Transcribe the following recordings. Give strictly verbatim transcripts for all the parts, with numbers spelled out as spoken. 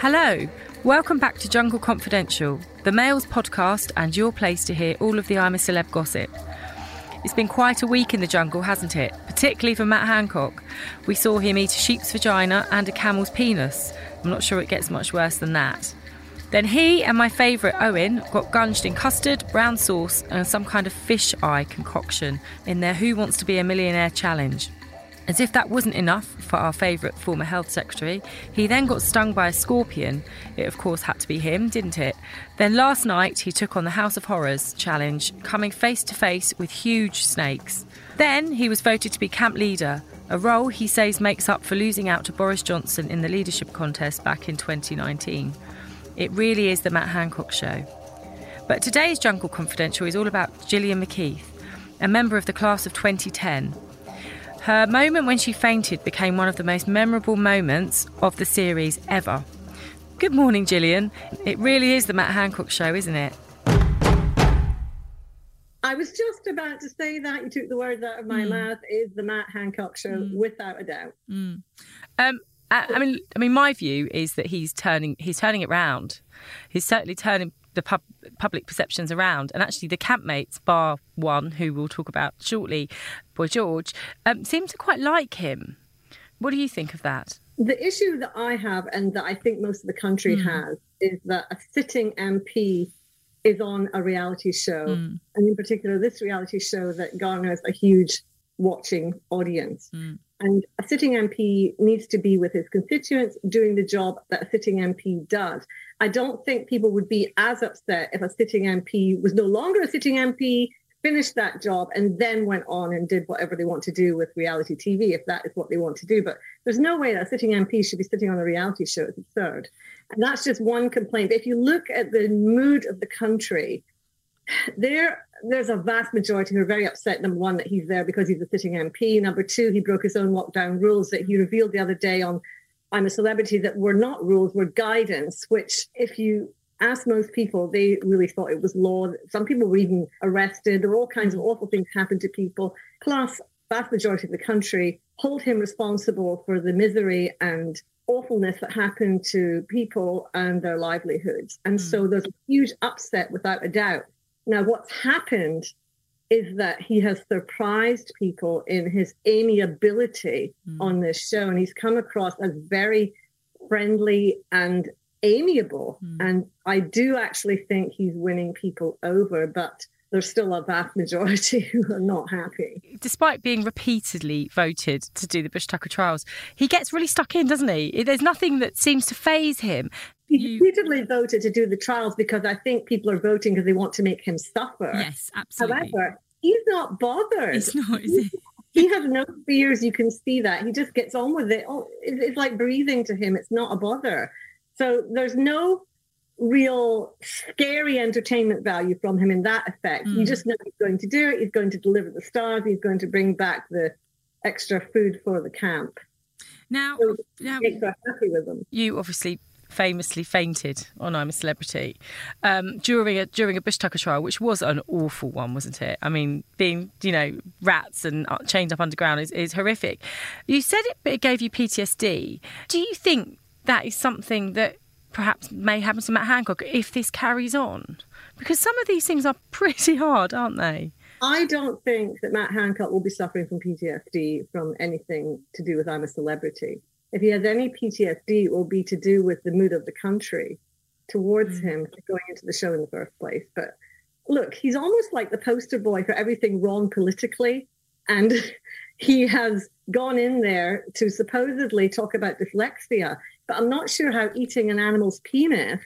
Hello, welcome back to Jungle Confidential, the Mail's podcast and your place to hear all of the I'm a Celeb gossip. It's been quite a week in the jungle, hasn't it? Particularly for Matt Hancock. We saw him eat a sheep's vagina and a camel's penis. I'm not sure it gets much worse than that. Then he and my favourite, Owen, got gunged in custard, brown sauce and some kind of fish eye concoction in their Who Wants to Be a Millionaire challenge. As if that wasn't enough for our favourite former health secretary, he then got stung by a scorpion. It, of course, had to be him, didn't it? Then last night, he took on the House of Horrors challenge, coming face-to-face with huge snakes. Then he was voted to be camp leader, a role he says makes up for losing out to Boris Johnson in the leadership contest back in twenty nineteen. It really is the Matt Hancock show. But today's Jungle Confidential is all about Gillian McKeith, a member of the class of twenty ten. Her moment when she fainted became one of the most memorable moments of the series ever. Good morning, Gillian. It really is the Matt Hancock show, isn't it? I was just about to say that. You took the words out of my mm. mouth. It is the Matt Hancock show, mm. without a doubt. Mm. Um, I, I mean, I mean, my view is that he's turning, he's turning it round. He's certainly turning the pub, public perceptions around, and actually the campmates, bar one, who we'll talk about shortly, Boy George, um, seem to quite like him. What do you think of that? The issue that I have, and that I think most of the country mm. has, is that a sitting M P is on a reality show, mm. and in particular this reality show that garners a huge watching audience. Mm. And a sitting M P needs to be with his constituents doing the job that a sitting M P does. I don't think people would be as upset if a sitting M P was no longer a sitting M P, finished that job and then went on and did whatever they want to do with reality T V, if that is what they want to do. But there's no way that a sitting M P should be sitting on a reality show. It's absurd. And that's just one complaint. But if you look at the mood of the country, there, there's a vast majority who are very upset, number one, that he's there because he's a sitting M P. Number two, he broke his own lockdown rules that he revealed the other day on I'm a Celebrity that were not rules, were guidance, which if you ask most people, they really thought it was law. Some people were even arrested. There were all kinds of awful things happened to people. Plus, vast majority of the country hold him responsible for the misery and awfulness that happened to people and their livelihoods. And mm. so there's a huge upset without a doubt. Now, what's happened is that he has surprised people in his amiability mm. on this show. And he's come across as very friendly and amiable. Mm. And I do actually think he's winning people over, but there's still a vast majority who are not happy. Despite being repeatedly voted to do the Bush Tucker trials, he gets really stuck in, doesn't he? There's nothing that seems to faze him. He repeatedly voted to do the trials because I think people are voting because they want to make him suffer. Yes, absolutely. However, he's not bothered. It's not, is it? He has no fears. You can see that. He just gets on with it. Oh, it's like breathing to him. It's not a bother. So there's no real scary entertainment value from him in that effect. Mm. You just know he's going to do it. He's going to deliver the stars. He's going to bring back the extra food for the camp. Now, so now makes her happy with him. You obviously famously fainted on I'm a Celebrity um, during a during a Bush Tucker trial, which was an awful one, wasn't it? I mean, being, you know, rats and chained up underground is, is horrific. You said it, it gave you P T S D. Do you think that is something that perhaps may happen to Matt Hancock if this carries on? Because some of these things are pretty hard, aren't they? I don't think that Matt Hancock will be suffering from P T S D from anything to do with I'm a Celebrity. If he has any P T S D, it will be to do with the mood of the country towards mm. him going into the show in the first place. But look, he's almost like the poster boy for everything wrong politically. And he has gone in there to supposedly talk about dyslexia. But I'm not sure how eating an animal's penis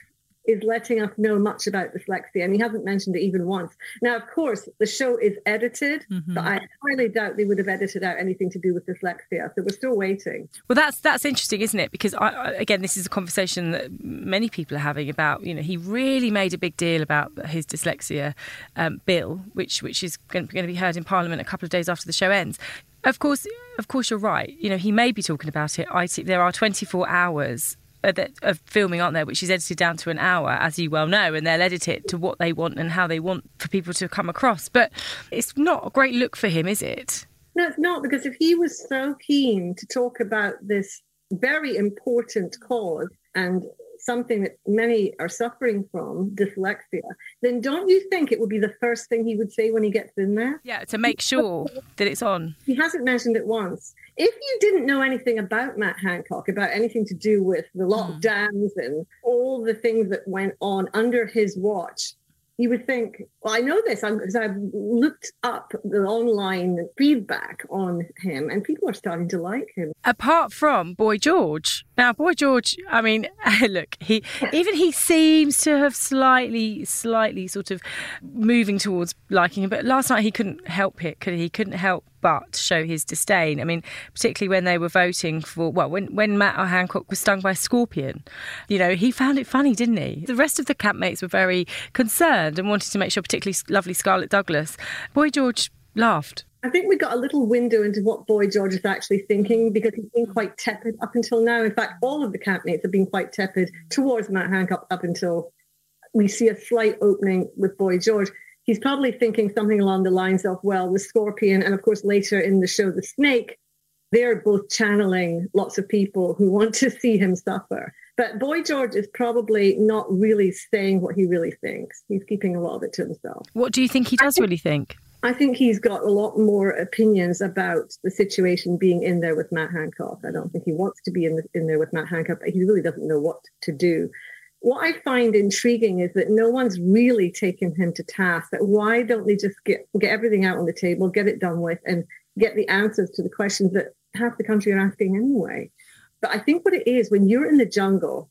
is letting us know much about dyslexia. And he hasn't mentioned it even once. Now, of course, the show is edited, mm-hmm. but I highly doubt they would have edited out anything to do with dyslexia. So we're still waiting. Well, that's that's interesting, isn't it? Because, I, again, this is a conversation that many people are having about, you know, he really made a big deal about his dyslexia um, bill, which which is going to be heard in Parliament a couple of days after the show ends. Of course, of course, you're right. You know, he may be talking about it. I t- there are twenty-four hours of filming, aren't there, which is edited down to an hour, as you well know, and they'll edit it to what they want and how they want for people to come across. But it's not a great look for him, is it? No, it's not, because if he was so keen to talk about this very important cause and something that many are suffering from, dyslexia, then don't you think it would be the first thing he would say when he gets in there? Yeah, to make sure that it's on. He hasn't mentioned it once. If you didn't know anything about Matt Hancock, about anything to do with the lockdowns mm. and all the things that went on under his watch, you would think, well, I know this because I've looked up the online feedback on him and people are starting to like him. Apart from Boy George. Now, Boy George, I mean, look, he even he seems to have slightly, slightly sort of moving towards liking him. But last night he couldn't help it, could he? He couldn't help but show his disdain. I mean, particularly when they were voting for, well, when, when Matt Hancock was stung by a scorpion, you know, he found it funny, didn't he? The rest of the campmates were very concerned and wanted to make sure, particularly lovely Scarlett Douglas. Boy George laughed. I think we got a little window into what Boy George is actually thinking, because he's been quite tepid up until now. In fact, all of the campmates have been quite tepid towards Matt Hancock up until we see a slight opening with Boy George. He's probably thinking something along the lines of, well, the scorpion, and of course later in the show, the snake, they're both channeling lots of people who want to see him suffer. But Boy George is probably not really saying what he really thinks. He's keeping a lot of it to himself. What do you think he does think, really think? I think he's got a lot more opinions about the situation being in there with Matt Hancock. I don't think he wants to be in, the, in there with Matt Hancock, but he really doesn't know what to do. What I find intriguing is that no one's really taken him to task, that why don't they just get, get everything out on the table, get it done with, and get the answers to the questions that half the country are asking anyway. But I think what it is, when you're in the jungle,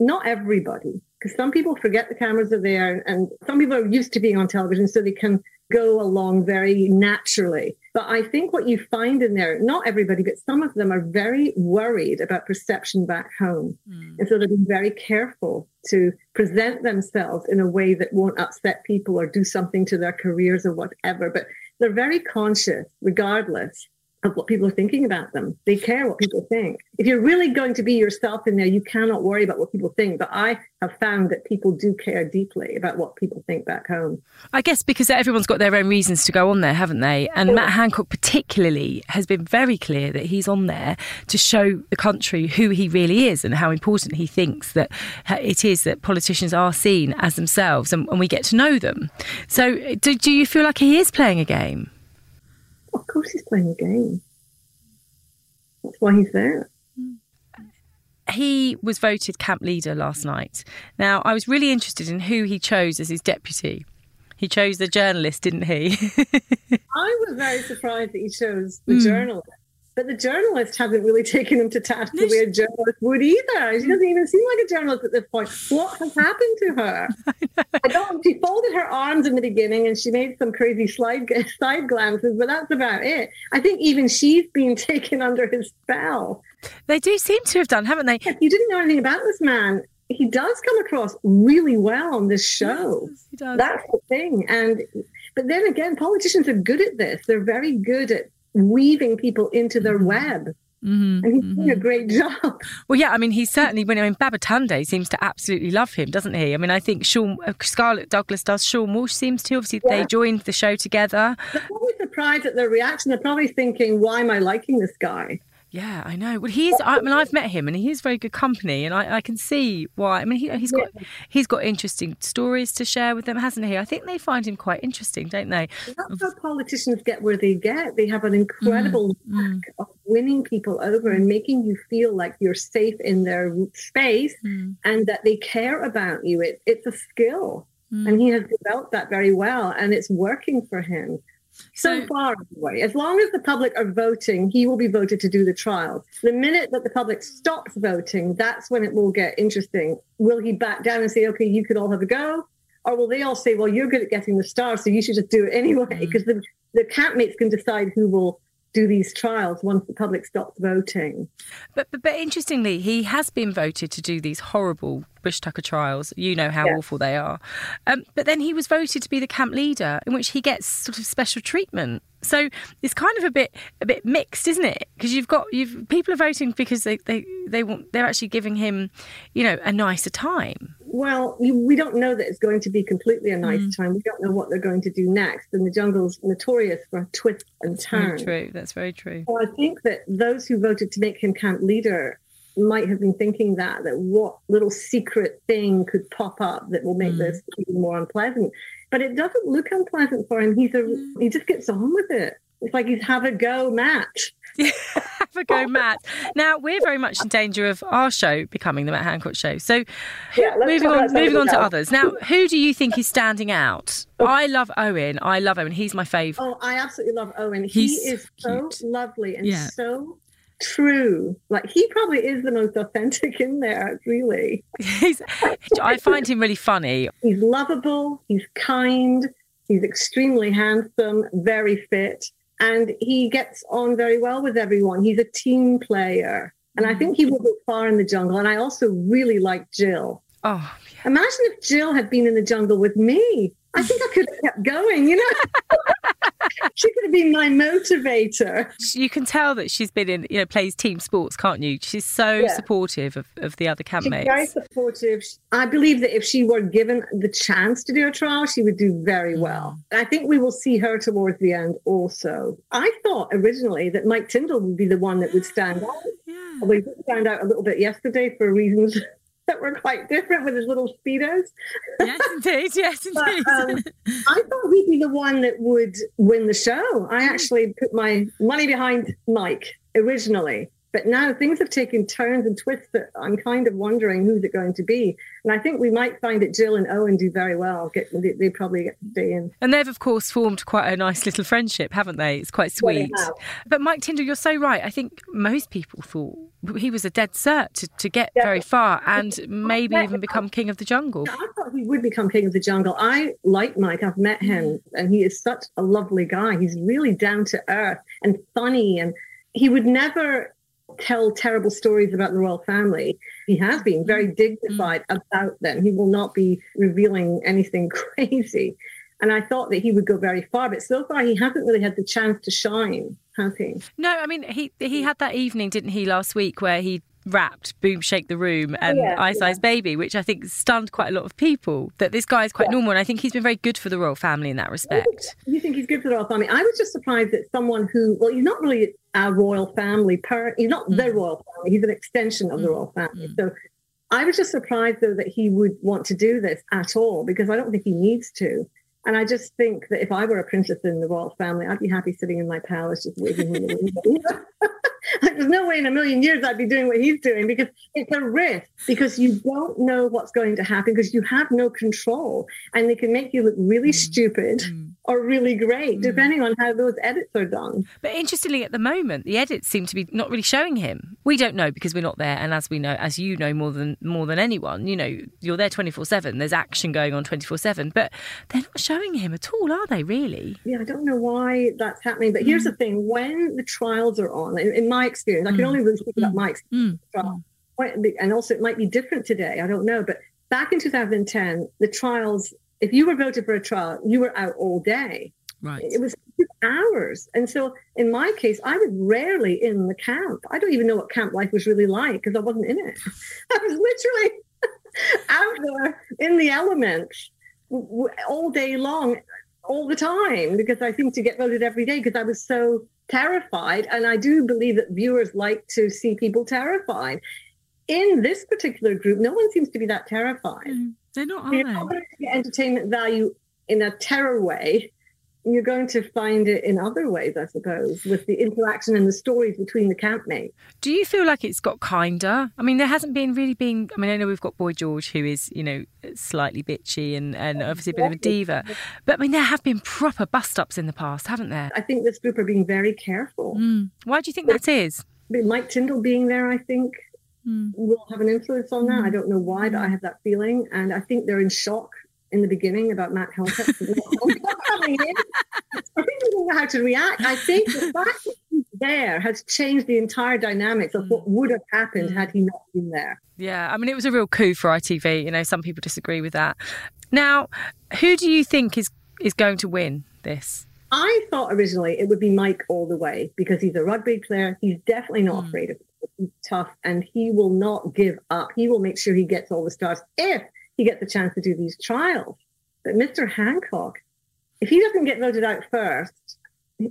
not everybody, because some people forget the cameras are there, and some people are used to being on television, so they can go along very naturally. But I think what you find in there, not everybody, but some of them are very worried about perception back home. Mm. And so they've been very careful to present themselves in a way that won't upset people or do something to their careers or whatever. But they're very conscious, regardless of what people are thinking about them. They care what people think. If you're really going to be yourself in there, you cannot worry about what people think. But I have found that people do care deeply about what people think back home. I guess because everyone's got their own reasons to go on there, haven't they? And Matt Hancock particularly has been very clear that he's on there to show the country who he really is and how important he thinks that it is that politicians are seen as themselves and, and we get to know them. So do, do you feel like he is playing a game? Of course he's playing a game. That's why he's there. He was voted camp leader last night. Now, I was really interested in who he chose as his deputy. He chose the journalist, didn't he? I was very surprised that he chose the mm. journalist. But the journalist hasn't really taken him to task no, the way a journalist would either. She doesn't even seem like a journalist at this point. What has happened to her? I, I don't. She folded her arms in the beginning and she made some crazy slide, side glances, but that's about it. I think even she's been taken under his spell. They do seem to have done, haven't they? You didn't know anything about this man. He does come across really well on this show. Yes, he does. That's the thing. And but then again, politicians are good at this. They're very good at weaving people into their web. Mm-hmm. And he's doing mm-hmm. a great job. Well, yeah, I mean, he's certainly, when I mean, Babatunde seems to absolutely love him, doesn't he? I mean, I think Sean, uh, Scarlett Douglas does, Sean Walsh seems to. Obviously, yeah. They joined the show together. They're probably surprised at their reaction. They're probably thinking, why am I liking this guy? Yeah, I know. Well, he is. I mean, I've met him, and he is very good company, and I, I can see why. I mean, he, he's got he's got interesting stories to share with them, hasn't he? I think they find him quite interesting, don't they? That's how politicians get where they get. They have an incredible mm, knack mm. of winning people over and making you feel like you're safe in their space mm. and that they care about you. It, it's a skill, mm. and he has developed that very well, and it's working for him. So, so far, anyway, as long as the public are voting, he will be voted to do the trial. The minute that the public stops voting, that's when it will get interesting. Will he back down and say, OK, you could all have a go? Or will they all say, well, you're good at getting the stars, so you should just do it anyway? Because mm. the, the campmates can decide who will do these trials once the public stops voting. But, but but interestingly, he has been voted to do these horrible Bush Tucker trials. You know how yeah. awful they are. Um, but then he was voted to be the camp leader, in which he gets sort of special treatment. So it's kind of a bit a bit mixed, isn't it? Because you've got you've people are voting because they they they want they're actually giving him, you know, a nicer time. Well, we don't know that it's going to be completely a nice mm. time. We don't know what they're going to do next. And the jungle's notorious for twists and turns. That's very true. That's very true. So I think that those who voted to make him camp leader might have been thinking that, that what little secret thing could pop up that will make mm. this even more unpleasant. But it doesn't look unpleasant for him. He's a, he just gets on with it. It's like he's have a go match. Have a go, Matt. Now, we're very much in danger of our show becoming the Matt Hancock Show. So yeah, moving on moving on to others. Now, who do you think is standing out? Oh. I love Owen. I love Owen. He's my favourite. Oh, I absolutely love Owen. He's he is cute. So lovely and yeah. so true. Like, he probably is the most authentic in there, really. He's, I find him really funny. He's lovable. He's kind. He's extremely handsome, very fit. And he gets on very well with everyone. He's a team player. And I think he will go far in the jungle. And I also really like Jill. Oh, yeah. Imagine if Jill had been in the jungle with me. I think I could have kept going, you know. She could have been my motivator. You can tell that she's been in, you know, plays team sports, can't you? She's so yeah. supportive of, of the other campmates. She's very supportive. I believe that if she were given the chance to do a trial, she would do very well. I think we will see her towards the end also. I thought originally that Mike Tindall would be the one that would stand out. Yeah. Although he found out a little bit yesterday for reasons that were quite different with his little speedos. Yes, indeed. Yes, indeed. But, um, I thought he'd be the one that would win the show. I actually put my money behind Mike originally. But now things have taken turns and twists that I'm kind of wondering who's it going to be. And I think we might find that Jill and Owen do very well. Get, they, they probably get to stay in. And they've, of course, formed quite a nice little friendship, haven't they? It's quite sweet. Well, but Mike Tindall, you're so right. I think most people thought he was a dead cert to, to get yeah. very far and maybe even become King of the Jungle. I thought he would become King of the Jungle. I like Mike. I've met him and he is such a lovely guy. He's really down to earth and funny, and he would never tell terrible stories about the royal family. He has been very dignified about them. He will not be revealing anything crazy. And I thought that he would go very far, but so far he hasn't really had the chance to shine, has he? No, I mean, he he had that evening, didn't he, last week, where he rapped Boom Shake the Room and yeah, Eyes yeah. Baby, which I think stunned quite a lot of people, that this guy is quite yeah. normal. And I think he's been very good for the royal family in that respect. You think he's good for the royal family? I was just surprised that someone who, well, he's not really our royal family, per, he's not mm. the royal family, he's an extension of mm. the royal family. Mm. So I was just surprised, though, that he would want to do this at all, because I don't think he needs to. And I just think that if I were a princess in the royal family, I'd be happy sitting in my palace just waving in the window. There's no way in a million years I'd be doing what he's doing, because it's a risk, because you don't know what's going to happen, because you have no control, and they can make you look really mm. stupid mm. or really great, mm. depending on how those edits are done. But interestingly, at the moment, the edits seem to be not really showing him. We don't know, because we're not there. And as we know, as you know more than more than anyone, you know, you're there twenty-four seven. There's action going on twenty-four seven, but they're not showing showing him at all, are they, really? Yeah, I don't know why that's happening. But here's mm. the thing, when the trials are on, in, in my experience, mm. I can only really speak mm. about my experience, mm. and also it might be different today, I don't know, but back in two thousand ten, the trials, if you were voted for a trial, you were out all day. Right. It was hours. And so in my case, I was rarely in the camp. I don't even know what camp life was really like, because I wasn't in it. I was literally out there in the elements all day long, all the time, because I seem to get voted every day because I was so terrified. And I do believe that viewers like to see people terrified. In this particular group, no one seems to be that terrified. Mm, they're not, are they? You're not going to get entertainment value in a terror way. You're going to find it in other ways, I suppose, with the interaction and the stories between the campmates. Do you feel like it's got kinder? I mean, there hasn't been really been... I mean, I know we've got Boy George, who is, you know, slightly bitchy and, and obviously a bit of a diva. But, I mean, there have been proper bust-ups in the past, haven't there? I think this group are being very careful. Mm. Why do you think that is? Mike Tindall being there, I think, mm. will have an influence on that. Mm. I don't know why, but I have that feeling. And I think they're in shock in the beginning about Matt Hancock. I think we don't know how to react. I think the fact that he's there has changed the entire dynamics of what would have happened had he not been there. Yeah, I mean, it was a real coup for I T V. You know, some people disagree with that. Now, who do you think is, is going to win this? I thought originally it would be Mike all the way, because he's a rugby player. He's definitely not mm. afraid of it. He's tough and he will not give up. He will make sure he gets all the stars if he gets a chance to do these trials. But Mister Hancock, if he doesn't get voted out first,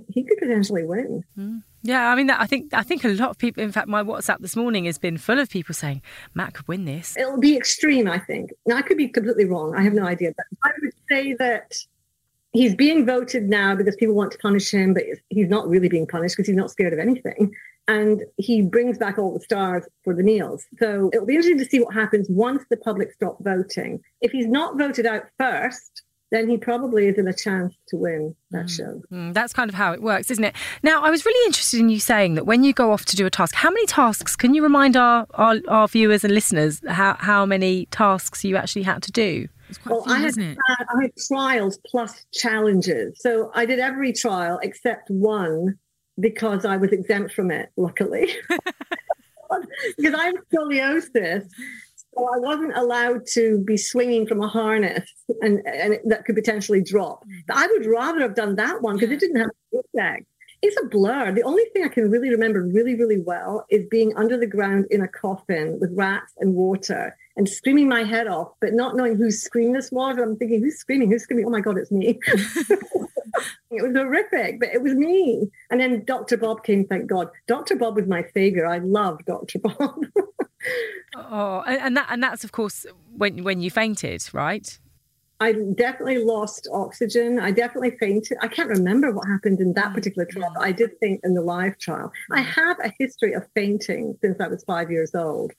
he could potentially win. Mm. Yeah, I mean, I think I think a lot of people, in fact, my WhatsApp this morning has been full of people saying, Matt could win this. It'll be extreme, I think. Now, I could be completely wrong. I have no idea. But I would say that he's being voted now because people want to punish him, but he's not really being punished because he's not scared of anything. And he brings back all the stars for the Neils. So it'll be interesting to see what happens once the public stop voting. If he's not voted out first, then he probably isn't a chance to win that mm. show. Mm. That's kind of how it works, isn't it? Now, I was really interested in you saying that when you go off to do a task, how many tasks, can you remind our, our, our viewers and listeners how, how many tasks you actually had to do? It's quite well, few, I, had, isn't it? Uh, I had trials plus challenges. So I did every trial except one because I was exempt from it, luckily. Because I have scoliosis. So I wasn't allowed to be swinging from a harness and, and it, that could potentially drop. But I would rather have done that one because yeah. it didn't have a zigzag. It's a blur. The only thing I can really remember really, really well is being under the ground in a coffin with rats and water and screaming my head off, but not knowing whose scream this was. I'm thinking, who's screaming? Who's screaming? Oh, my God, it's me. It was horrific, but it was me. And then Doctor Bob came, thank God. Doctor Bob was my favourite. I love Doctor Bob. Oh, and that and that's, of course, when when you fainted, right? I definitely lost oxygen. I definitely fainted. I can't remember what happened in that particular trial, but I did faint in the live trial. I have a history of fainting since I was five years old.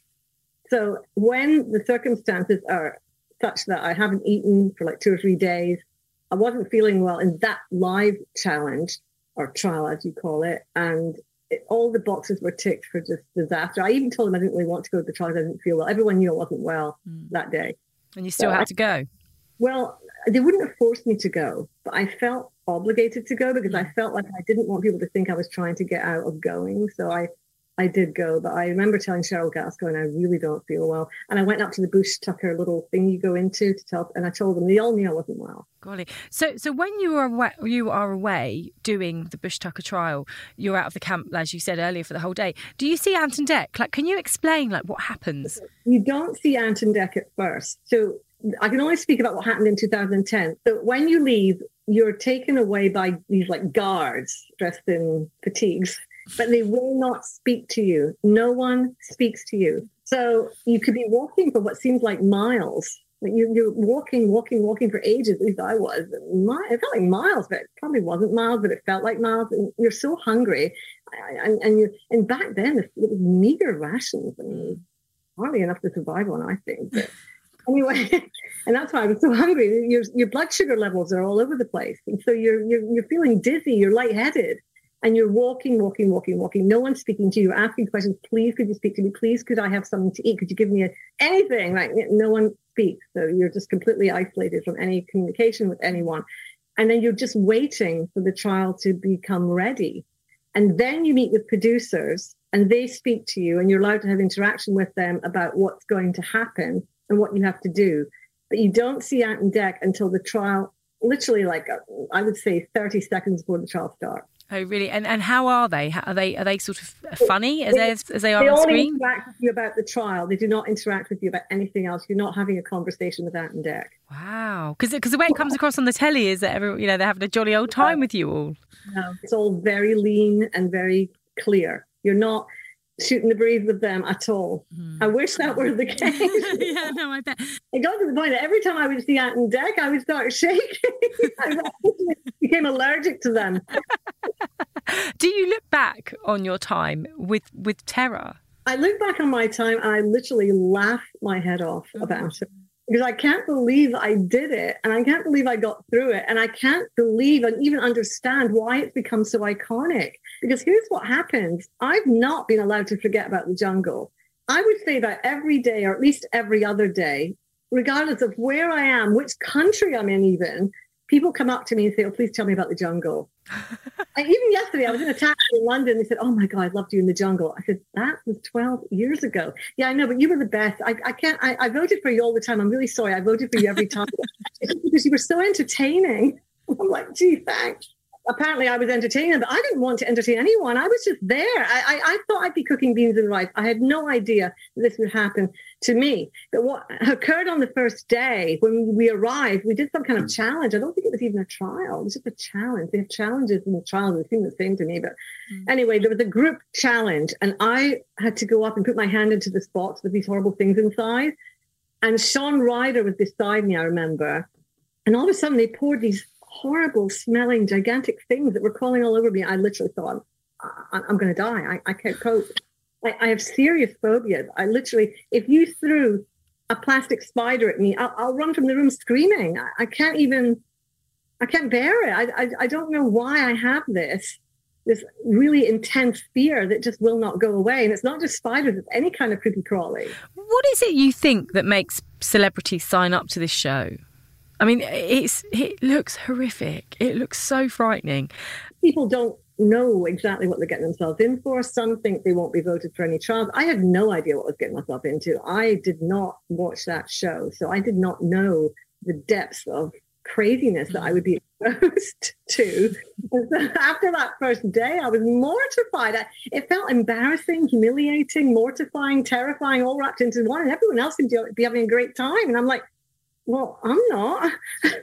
So when the circumstances are such that I haven't eaten for like two or three days, I wasn't feeling well in that live challenge or trial, as you call it, and It, all the boxes were ticked for just disaster. I even told them I didn't really want to go to the trial. I didn't feel well. Everyone knew I wasn't well mm. that day. And you still so had I, to go? Well, they wouldn't have forced me to go, but I felt obligated to go because I felt like I didn't want people to think I was trying to get out of going. So I, I did go, but I remember telling Cheryl Gasco, and I really don't feel well. And I went up to the Bush Tucker little thing you go into to tell, and I told them, they all knew I wasn't well. Golly. So so when you are away, you are away doing the Bush Tucker trial, you're out of the camp, as you said earlier, for the whole day. Do you see Ant and Dec? Like, can you explain, like, what happens? You don't see Ant and Dec at first. So I can only speak about what happened in two thousand ten. So when you leave, you're taken away by these, like, guards dressed in fatigues, but they will not speak to you. No one speaks to you. So you could be walking for what seems like miles. Like you're, you're walking, walking, walking for ages, at least I was. It felt like miles, but it probably wasn't miles, but it felt like miles. And you're so hungry. And and, you're, and back then, it was meager rations. I mean, hardly enough to survive on, I think. But anyway, and that's why I was so hungry. Your, your blood sugar levels are all over the place. And so you're, you're, you're feeling dizzy, you're lightheaded. And you're walking, walking, walking, walking. No one's speaking to you. You're asking questions. Please, could you speak to me? Please, could I have something to eat? Could you give me a, anything? Like, no one speaks. So you're just completely isolated from any communication with anyone. And then you're just waiting for the trial to become ready. And then you meet with producers and they speak to you and you're allowed to have interaction with them about what's going to happen and what you have to do. But you don't see Ant and Dec until the trial, literally like, I would say thirty seconds before the trial starts. Oh, really? And and how are they? How, are they are they sort of funny as they, as they are on screen? They only interact with you about the trial. They do not interact with you about anything else. You're not having a conversation with Ant and Dec. Wow. Because the way it comes across on the telly is that, every, you know, they're having a jolly old time with you all. No, it's all very lean and very clear. You're not shooting the breeze with them at all. Mm. I wish that were the case. Yeah, no, I bet. It got to the point that every time I would see Ant and Dec, I would start shaking. I became allergic to them. Do you look back on your time with, with terror? I look back on my time and I literally laugh my head off mm-hmm. about it because I can't believe I did it and I can't believe I got through it and I can't believe and even understand why it's become so iconic. Because here's what happens. I've not been allowed to forget about the jungle. I would say about every day or at least every other day, regardless of where I am, which country I'm in even, people come up to me and say, oh, please tell me about the jungle. And even yesterday, I was in a taxi in London. They said, oh, my God, I loved you in the jungle. I said, that was twelve years ago. Yeah, I know, but you were the best. I, I can't. I, I voted for you all the time. I'm really sorry. I voted for you every time because you were so entertaining. I'm like, gee, thanks. apparently I was entertaining them, but I didn't want to entertain anyone. I was just there. I, I, I thought I'd be cooking beans and rice. I had no idea this would happen to me. But what occurred on the first day when we arrived, we did some kind of challenge. I don't think it was even a trial. It was just a challenge. They have challenges in the trials. They seem the same to me. But mm-hmm. anyway, there was a group challenge, and I had to go up and put my hand into the spots with these horrible things inside. And Sean Ryder was beside me, I remember. And all of a sudden, they poured these horrible smelling, gigantic things that were crawling all over me. I literally thought, I'm, I'm going to die. I, I can't cope. I, I have serious phobias. I literally, if you threw a plastic spider at me, I'll, I'll run from the room screaming. I, I can't even, I can't bear it. I, I, I don't know why I have this, this really intense fear that just will not go away. And it's not just spiders, it's any kind of creepy crawly. What is it you think that makes celebrities sign up to this show? I mean, it's it looks horrific. It looks so frightening. People don't know exactly what they're getting themselves in for. Some think they won't be voted for any trials. I had no idea what I was getting myself into. I did not watch that show, so I did not know the depths of craziness that I would be exposed to. And so after that first day, I was mortified. I, it felt embarrassing, humiliating, mortifying, terrifying, all wrapped into one. And everyone else seemed to be having a great time. And I'm like, well, I'm not.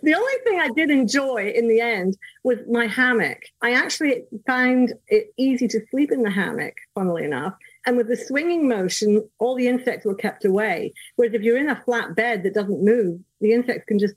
The only thing I did enjoy in the end was my hammock. I actually found it easy to sleep in the hammock, funnily enough. And with the swinging motion, all the insects were kept away. Whereas if you're in a flat bed that doesn't move, the insects can just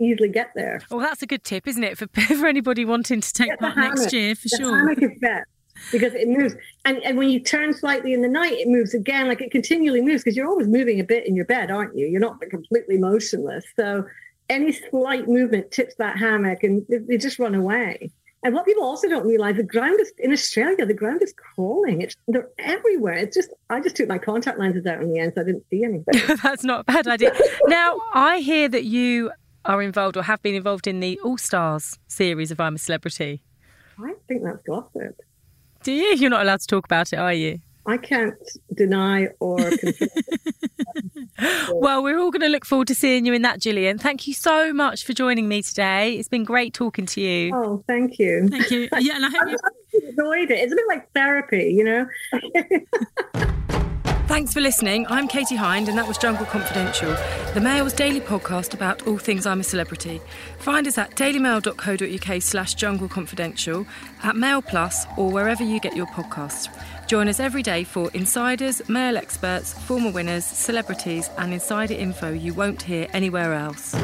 easily get there. Well, that's a good tip, isn't it? For, for anybody wanting to take part next year, for sure. The hammock is best because it moves. And, and when you turn slightly in the night, it moves again. Like, it continually moves because you're always moving a bit in your bed, aren't you? You're not completely motionless. So any slight movement tips that hammock and they just run away. And what people also don't realise, the ground is, in Australia, the ground is crawling. It's, they're everywhere. It's just, I just took my contact lenses out in the end, so I didn't see anything. That's not a bad idea. Now, I hear that you are involved or have been involved in the All-Stars series of I'm a Celebrity. I think that's gossip. Do you? You're not allowed to talk about it, are you? I can't deny or confirm. Well, we're all going to look forward to seeing you in that, Gillian. Thank you so much for joining me today. It's been great talking to you. Oh, thank you. Thank you. Yeah, and I hope you enjoyed it. It's a bit like therapy, you know? Thanks for listening. I'm Katie Hind, and that was Jungle Confidential, the Mail's daily podcast about all things I'm a Celebrity. Find us at dailymail.co.uk slash Jungle Confidential, at Mail Plus, or wherever you get your podcasts. Join us every day for insiders, Mail experts, former winners, celebrities, and insider info you won't hear anywhere else.